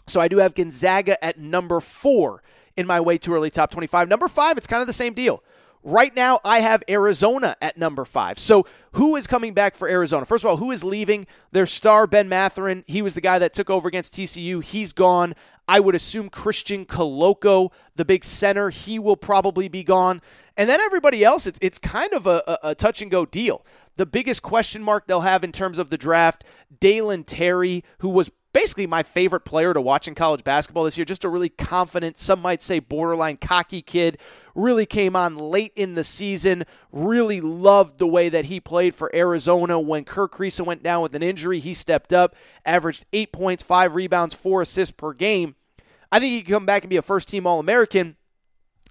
So I do have Gonzaga at number four in my way too early top twenty-five. Number five, it's kind of the same deal. Right now, I have Arizona at number five. So who is coming back for Arizona? First of all, who is leaving? Their star, Ben Mathurin, he was the guy that took over against T C U. He's gone. I would assume Christian Koloko, the big center, he will probably be gone. And then everybody else, it's, it's kind of a, a, a touch-and-go deal. The biggest question mark they'll have in terms of the draft, Dalen Terry, who was basically my favorite player to watch in college basketball this year, just a really confident, some might say borderline cocky kid, really came on late in the season, really loved the way that he played for Arizona. When Kirk Creason went down with an injury, he stepped up, averaged eight points, five rebounds, four assists per game. I think he can come back and be a first-team All-American.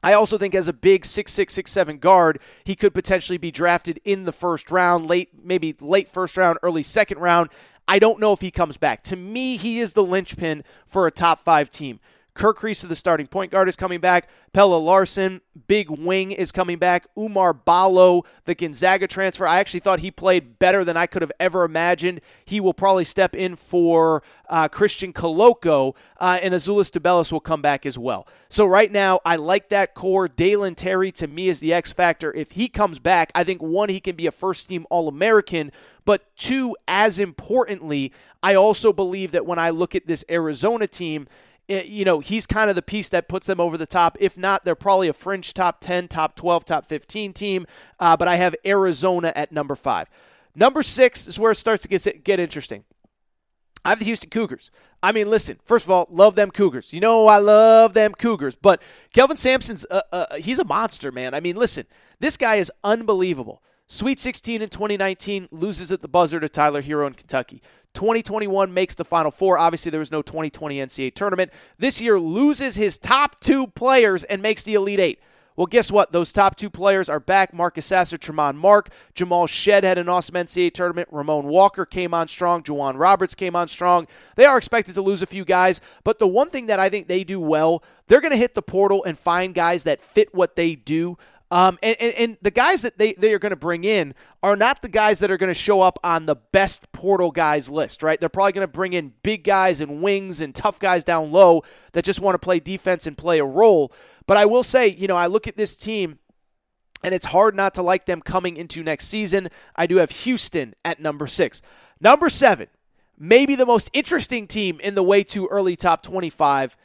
I also think as a big six six, six seven guard, he could potentially be drafted in the first round, late, maybe late first round, early second round. I don't know if he comes back. To me, he is the linchpin for a top-five team. Kirk Creason, the starting point guard, is coming back. Pella Larson, big wing, is coming back. Umar Ballo, the Gonzaga transfer. I actually thought he played better than I could have ever imagined. He will probably step in for uh, Christian Koloko, uh, and Azulis Tubelis will come back as well. So right now, I like that core. Dalen Terry, to me, is the X factor. If he comes back, I think, one, he can be a first-team All-American, but two, as importantly, I also believe that when I look at this Arizona team, you know, he's kind of the piece that puts them over the top. If not, they're probably a fringe top ten, top twelve, top fifteen team. Uh, but I have Arizona at number five. Number six is where it starts to get, get interesting. I have the Houston Cougars. I mean, listen, first of all, love them Cougars. You know I love them Cougars. But Kelvin Sampson's, uh, uh, he's a monster, man. I mean, listen, this guy is unbelievable. Sweet sixteen in twenty nineteen, loses at the buzzer to Tyler Hero in Kentucky. twenty twenty-one makes the Final Four. Obviously, there was no twenty twenty N C double A tournament. This year loses his top two players and makes the Elite Eight. Well, guess what? Those top two players are back. Marcus Sasser, Tremont Mark. Jamal Shedd had an awesome N C double A tournament. Ramon Walker came on strong. Juwan Roberts came on strong. They are expected to lose a few guys, but the one thing that I think they do well, they're going to hit the portal and find guys that fit what they do. Um, and, and, and the guys that they, they are going to bring in are not the guys that are going to show up on the best portal guys list, right? They're probably going to bring in big guys and wings and tough guys down low that just want to play defense and play a role. But I will say, you know, I look at this team, and it's hard not to like them coming into next season. I do have Houston at number six. Number seven, maybe the most interesting team in the way too early top twenty-five.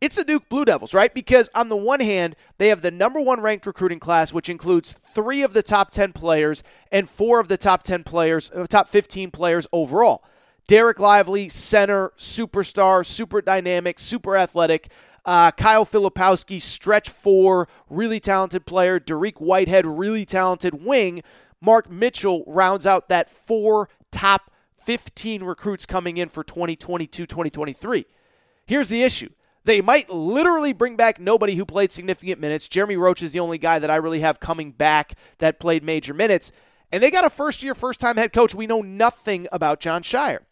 It's the Duke Blue Devils, right? Because on the one hand, they have the number one ranked recruiting class, which includes three of the top ten players and four of the top ten players, top fifteen players overall. Derek Lively, center, superstar, super dynamic, super athletic. Uh, Kyle Filipowski, stretch four, really talented player. Dariq Whitehead, really talented wing. Mark Mitchell rounds out that four top fifteen recruits coming in for twenty twenty-two, twenty twenty-three. Here's the issue. They might literally bring back nobody who played significant minutes. Jeremy Roach is the only guy that I really have coming back that played major minutes. And they got a first-year, first-time head coach. We know nothing about John Shire.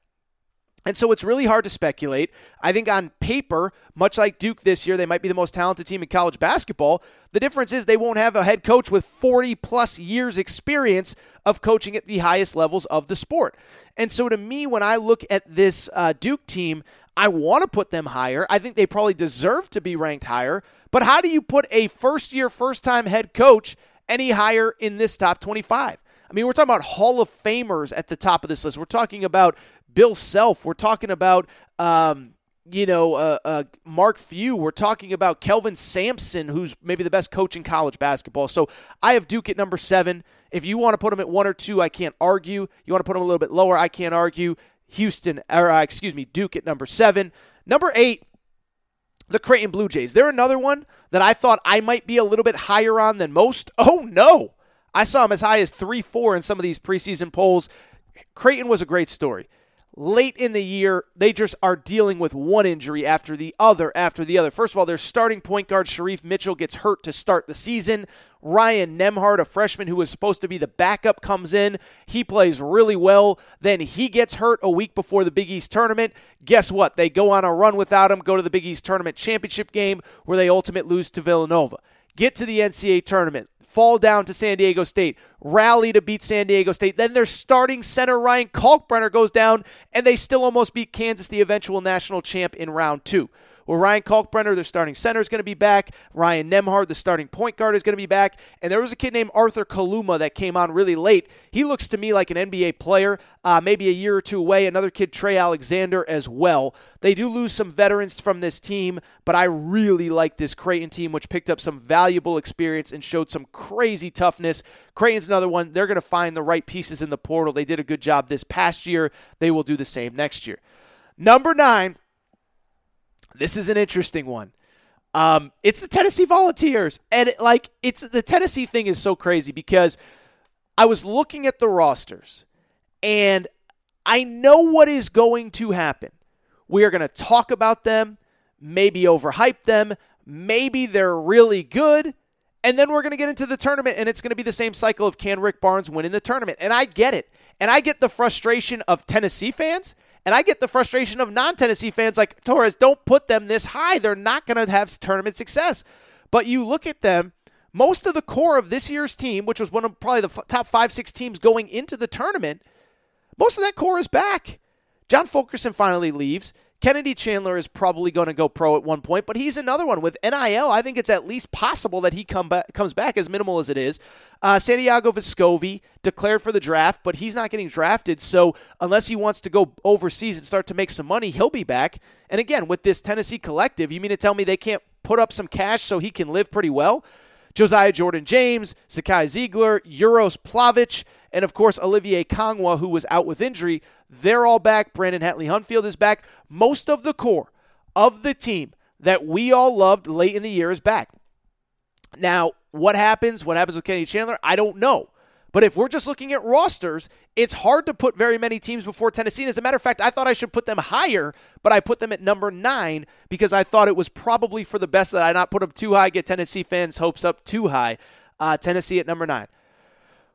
And so it's really hard to speculate. I think on paper, much like Duke this year, they might be the most talented team in college basketball. The difference is they won't have a head coach with forty-plus years experience of coaching at the highest levels of the sport. And so to me, when I look at this uh, Duke team, I want to put them higher. I think they probably deserve to be ranked higher. But how do you put a first-year, first-time head coach any higher in this top twenty-five? I mean, we're talking about Hall of Famers at the top of this list. We're talking about Bill Self. We're talking about, um, you know, uh, uh, Mark Few. We're talking about Kelvin Sampson, who's maybe the best coach in college basketball. So I have Duke at number seven. If you want to put them at one or two, I can't argue. You want to put them a little bit lower, I can't argue. Houston, or uh, excuse me, Duke at number seven. Number eight, the Creighton Blue Jays. They're another one that I thought I might be a little bit higher on than most. Oh, no. I saw them as high as three four in some of these preseason polls. Creighton was a great story. Late in the year, they just are dealing with one injury after the other after the other. First of all, their starting point guard, Sharif Mitchell, gets hurt to start the season. Ryan Nembhard, a freshman who was supposed to be the backup, comes in. He plays really well. Then he gets hurt a week before the Big East tournament. Guess what? They go on a run without him, go to the Big East tournament championship game where they ultimately lose to Villanova. Get to the N C double A tournament. Fall down to San Diego State, rally to beat San Diego State. Then their starting center, Ryan Kalkbrenner, goes down, and they still almost beat Kansas, the eventual national champ, in round two. Well, Ryan Kalkbrenner, their starting center, is going to be back. Ryan Nembhard, the starting point guard, is going to be back. And there was a kid named Arthur Kaluma that came on really late. He looks to me like an N B A player, uh, maybe a year or two away. Another kid, Trey Alexander, as well. They do lose some veterans from this team, but I really like this Creighton team, which picked up some valuable experience and showed some crazy toughness. Creighton's another one. They're going to find the right pieces in the portal. They did a good job this past year. They will do the same next year. Number nine. This is an interesting one. Um, it's the Tennessee Volunteers. And it, like it's the Tennessee thing is so crazy because I was looking at the rosters and I know what is going to happen. We are going to talk about them, maybe overhype them, maybe they're really good, and then we're going to get into the tournament and it's going to be the same cycle of can Rick Barnes win in the tournament. And I get it. And I get the frustration of Tennessee fans. And I get the frustration of non-Tennessee fans like, Torres, don't put them this high. They're not going to have tournament success. But you look at them, most of the core of this year's team, which was one of probably the top five, six teams going into the tournament, most of that core is back. John Fulkerson finally leaves. Kennedy Chandler is probably going to go pro at one point, but he's another one. With N I L, I think it's at least possible that he come back, comes back, as minimal as it is. Uh, Santiago Vescovi declared for the draft, but he's not getting drafted, so unless he wants to go overseas and start to make some money, he'll be back. And again, with this Tennessee collective, you mean to tell me they can't put up some cash so he can live pretty well? Josiah Jordan-James, Sakai Ziegler, Euros Plavich, and, of course, Olivier Kangwa, who was out with injury, they're all back. Brandon Hatley-Hunfield is back. Most of the core of the team that we all loved late in the year is back. Now, what happens? What happens with Kennedy Chandler? I don't know. But if we're just looking at rosters, it's hard to put very many teams before Tennessee. And as a matter of fact, I thought I should put them higher, but I put them at number nine because I thought it was probably for the best that I not put them too high, get Tennessee fans' hopes up too high. Uh, Tennessee at number nine.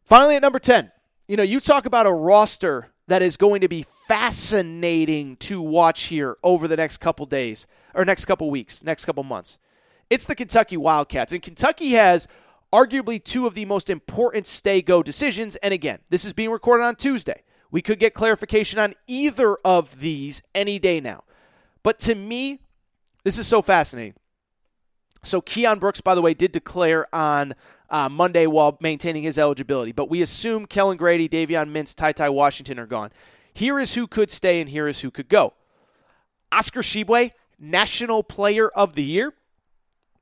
Finally, at number ten, you know, you talk about a roster that is going to be fascinating to watch here over the next couple days, or next couple weeks, next couple months. It's the Kentucky Wildcats, and Kentucky has arguably two of the most important stay-go decisions, and again, this is being recorded on Tuesday. We could get clarification on either of these any day now, but to me, this is so fascinating. So Keon Brooks, by the way, did declare on Uh, Monday while maintaining his eligibility. But we assume Kellen Grady, Davion Mintz, Ty Ty Washington are gone. Here is who could stay and here is who could go. Oscar Tshiebwe, National Player of the Year.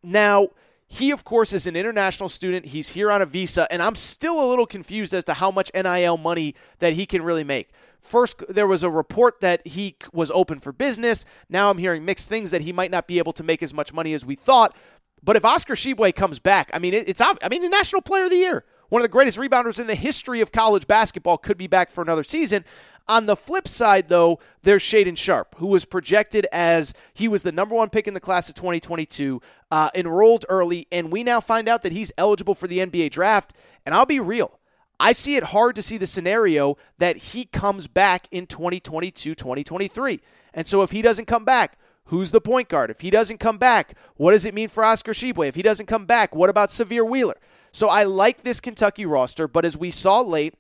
Now, he, of course, is an international student. He's here on a visa, and I'm still a little confused as to how much N I L money that he can really make. First, there was a report that he was open for business. Now I'm hearing mixed things that he might not be able to make as much money as we thought. But if Oscar Tshiebwe comes back, I mean, it's I mean, the National Player of the Year, one of the greatest rebounders in the history of college basketball, could be back for another season. On the flip side, though, there's Shaedon Sharpe, who was projected as he was the number one pick in the class of twenty twenty-two, uh, enrolled early, and we now find out that he's eligible for the N B A draft. And I'll be real. I see it hard to see the scenario that he comes back in twenty twenty-two, twenty twenty-three. And so if he doesn't come back, who's the point guard? If he doesn't come back, what does it mean for Oscar Tshiebwe? If he doesn't come back, what about Sahvir Wheeler? So I like this Kentucky roster, but as we saw late,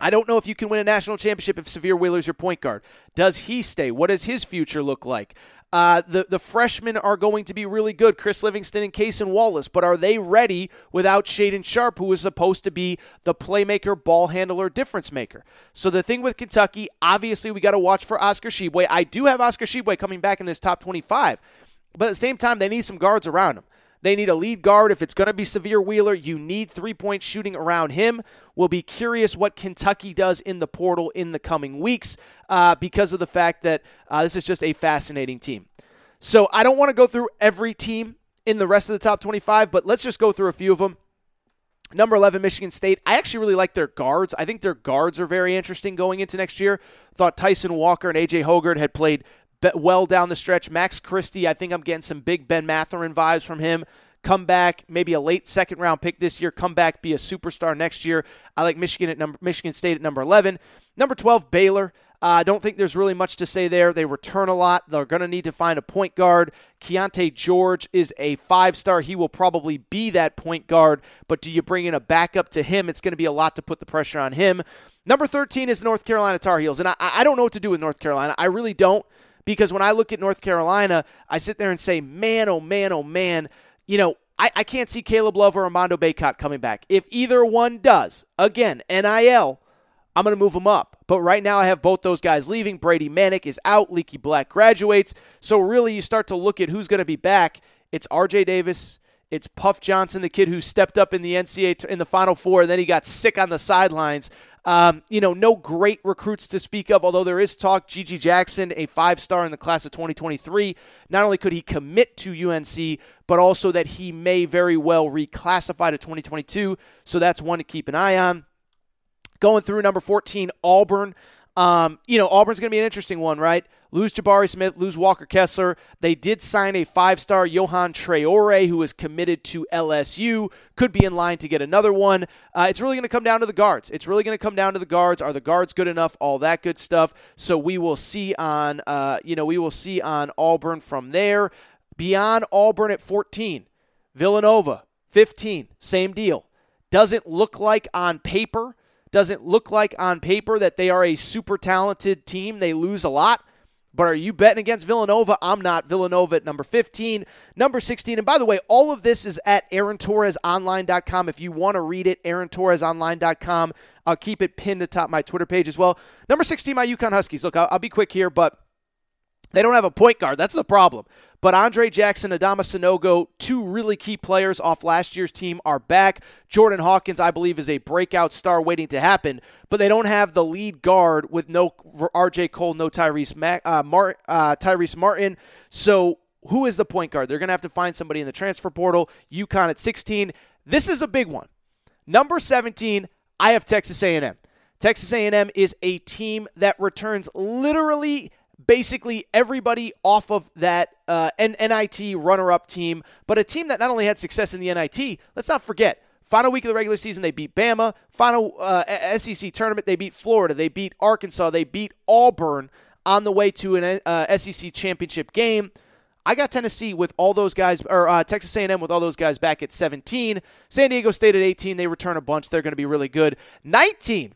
I don't know if you can win a national championship if Sahvir Wheeler's your point guard. Does he stay? What does his future look like? Uh, the, the freshmen are going to be really good, Chris Livingston and Cason Wallace, but are they ready without Shaedon Sharpe, who is supposed to be the playmaker, ball handler, difference maker? So the thing with Kentucky, obviously we got to watch for Oscar Tshiebwe. I do have Oscar Tshiebwe coming back in this top twenty-five, but at the same time, they need some guards around him. They need a lead guard. If it's going to be Severe Wheeler, you need three-point shooting around him. We'll be curious what Kentucky does in the portal in the coming weeks uh, because of the fact that uh, this is just a fascinating team. So I don't want to go through every team in the rest of the top twenty-five, but let's just go through a few of them. Number eleven, Michigan State. I actually really like their guards. I think their guards are very interesting going into next year. Thought Tyson Walker and A J Hogard had played well down the stretch. Max Christie, I think I'm getting some big Ben Matherin vibes from him. Come back, maybe a late second-round pick this year. Come back, be a superstar next year. I like Michigan at number, Michigan State at number eleven. Number twelve, Baylor. I uh, don't think there's really much to say there. They return a lot. They're going to need to find a point guard. Keontae George is a five-star. He will probably be that point guard, but do you bring in a backup to him? It's going to be a lot to put the pressure on him. Number thirteen is North Carolina Tar Heels, and I, I don't know what to do with North Carolina. I really don't, because when I look at North Carolina, I sit there and say, man, oh, man, oh, man, you know, I, I can't see Caleb Love or Armando Bacot coming back. If either one does, again, N I L, I'm going to move them up. But right now I have both those guys leaving. Brady Manek is out. Leaky Black graduates. So really you start to look at who's going to be back. It's R J Davis. It's Puff Johnson, the kid who stepped up in the N C A A in the Final Four, and then he got sick on the sidelines. Um, you know, no great recruits to speak of, although there is talk. Gigi Jackson, a five-star in the class of twenty twenty-three. Not only could he commit to U N C, but also that he may very well reclassify to twenty twenty-two. So that's one to keep an eye on. Going through number fourteen, Auburn. Um, you know, Auburn's going to be an interesting one, right? Lose Jabari Smith, lose Walker Kessler. They did sign a five-star Johan Traore, who is committed to L S U. Could be in line to get another one. Uh, it's really going to come down to the guards. It's really going to come down to the guards. Are the guards good enough? All that good stuff. So we will see on, uh, you know, we will see on Auburn from there. Beyond Auburn at fourteen, Villanova, fifteen, same deal. Doesn't look like on paper. Doesn't look like on paper that they are a super talented team. They lose a lot. But are you betting against Villanova? I'm not. Villanova at number fifteen. Number sixteen. And by the way, all of this is at Aaron Torres Online dot com. If you want to read it, Aaron Torres Online dot com. I'll keep it pinned atop my Twitter page as well. Number sixteen, my UConn Huskies. Look, I'll, I'll be quick here, but they don't have a point guard. That's the problem. But Andre Jackson, Adama Sanogo, two really key players off last year's team are back. Jordan Hawkins, I believe, is a breakout star waiting to happen. But they don't have the lead guard with no R J Cole, no Tyrese Mac, uh, Mart, uh, Tyrese Martin. So who is the point guard? They're going to have to find somebody in the transfer portal. UConn at sixteen. This is a big one. Number seventeen, I have Texas A and M. Texas A and M is a team that returns literally basically everybody off of that uh, N I T runner-up team, but a team that not only had success in the N I T, let's not forget, final week of the regular season, they beat Bama. Final uh, S E C tournament, they beat Florida. They beat Arkansas. They beat Auburn on the way to an uh, S E C championship game. I got Tennessee with all those guys, or uh, Texas A and M with all those guys back at seventeen. San Diego State at eighteen. They return a bunch. They're going to be really good. nineteen,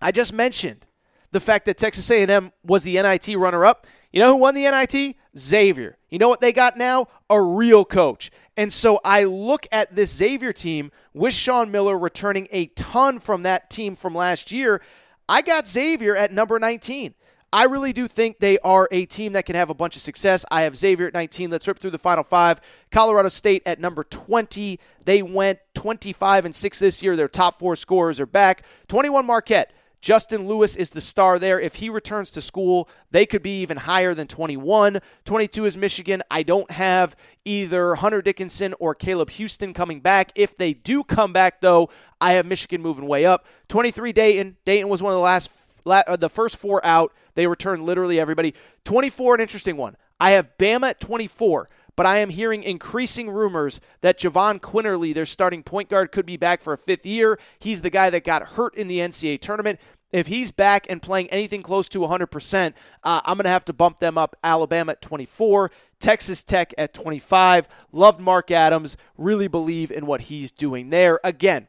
I just mentioned the fact that Texas A and M was the N I T runner-up. You know who won the N I T? Xavier. You know what they got now? A real coach. And so I look at this Xavier team with Sean Miller returning a ton from that team from last year. I got Xavier at number nineteen. I really do think they are a team that can have a bunch of success. I have Xavier at nineteen. Let's rip through the final five. Colorado State at number twenty. They went twenty-five and six this year. Their top four scorers are back. twenty-one, Marquette. Justin Lewis is the star there. If he returns to school, they could be even higher than twenty-one. twenty-two is Michigan. I don't have either Hunter Dickinson or Caleb Houston coming back. If they do come back, though, I have Michigan moving way up. twenty-three, Dayton. Dayton was one of the last, uh, the first four out. They returned literally everybody. twenty-four, an interesting one. I have Bama at twenty-four. But I am hearing increasing rumors that Javon Quinterly, their starting point guard, could be back for a fifth year. He's the guy that got hurt in the N C A A tournament. If he's back and playing anything close to one hundred percent, uh, I'm going to have to bump them up. Alabama at twenty-four, Texas Tech at twenty-five. Loved Mark Adams. Really believe in what he's doing there. Again,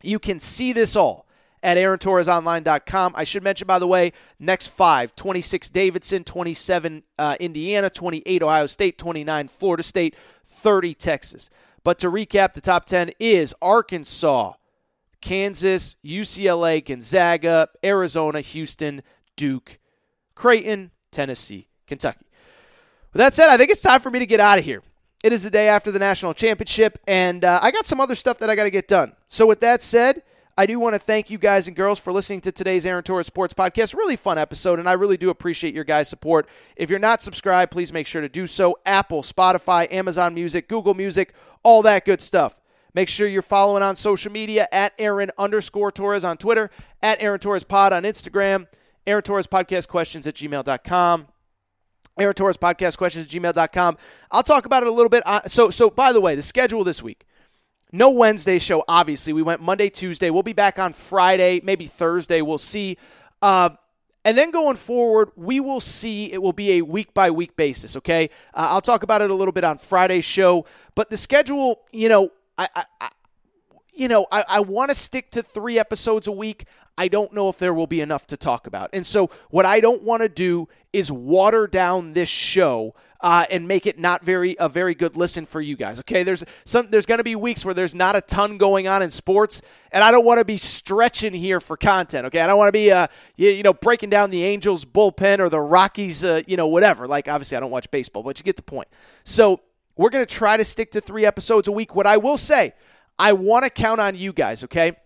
you can see this all at Aaron Torres Online dot com. I should mention, by the way, next five, twenty-six Davidson, twenty-seven uh, Indiana, twenty-eight Ohio State, twenty-nine Florida State, thirty Texas. But to recap, the top ten is Arkansas, Kansas, U C L A, Gonzaga, Arizona, Houston, Duke, Creighton, Tennessee, Kentucky. With that said, I think it's time for me to get out of here. It is the day after the national championship, and uh, I got some other stuff that I got to get done. So with that said, I do want to thank you guys and girls for listening to today's Aaron Torres Sports Podcast. Really fun episode, and I really do appreciate your guys' support. If you're not subscribed, please make sure to do so. Apple, Spotify, Amazon Music, Google Music, all that good stuff. Make sure you're following on social media at Aaron underscore Torres on Twitter, at Aaron Torres Pod on Instagram, Aaron Torres Podcast Questions at gmail dot com. Aaron Torres Podcast Questions at gmail dot com. I'll talk about it a little bit. So, so by the way, the schedule this week. No Wednesday show, obviously. We went Monday, Tuesday. We'll be back on Friday, maybe Thursday. We'll see. Uh, and then going forward, we will see. It will be a week-by-week basis, okay? Uh, I'll talk about it a little bit on Friday's show. But the schedule, you know, I, I, I you know, I, I want to stick to three episodes a week. I don't know if there will be enough to talk about. And so what I don't want to do is water down this show uh, and make it not very a very good listen for you guys. Okay, there's some there's going to be weeks where there's not a ton going on in sports, and I don't want to be stretching here for content. Okay, I don't want to be uh you, you know breaking down the Angels bullpen or the Rockies uh, you know whatever. Like obviously I don't watch baseball, but you get the point. So we're going to try to stick to three episodes a week. What I will say, I want to count on you guys. Okay.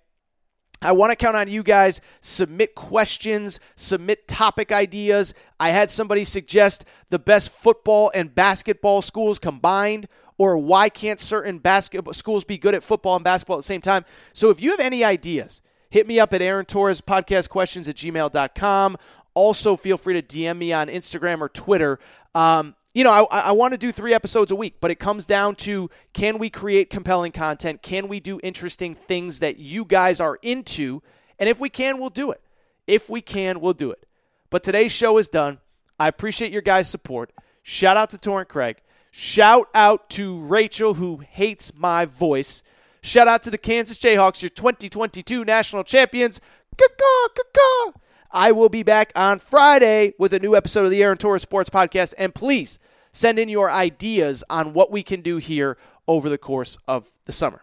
I want to count on you guys. Submit questions, submit topic ideas. I had somebody suggest the best football and basketball schools combined, or why can't certain basketball schools be good at football and basketball at the same time? So if you have any ideas, hit me up at Aaron Torres Podcast Questions at gmail dot com. Also, feel free to D M me on Instagram or Twitter. Um, You know, I, I want to do three episodes a week, but it comes down to, can we create compelling content? Can we do interesting things that you guys are into? And if we can, we'll do it. If we can, we'll do it. But today's show is done. I appreciate your guys' support. Shout out to Torrent Craig. Shout out to Rachel, who hates my voice. Shout out to the Kansas Jayhawks, your twenty twenty-two national champions. Caw-caw, caw-caw. I will be back on Friday with a new episode of the Aaron Torres Sports Podcast. And please send in your ideas on what we can do here over the course of the summer.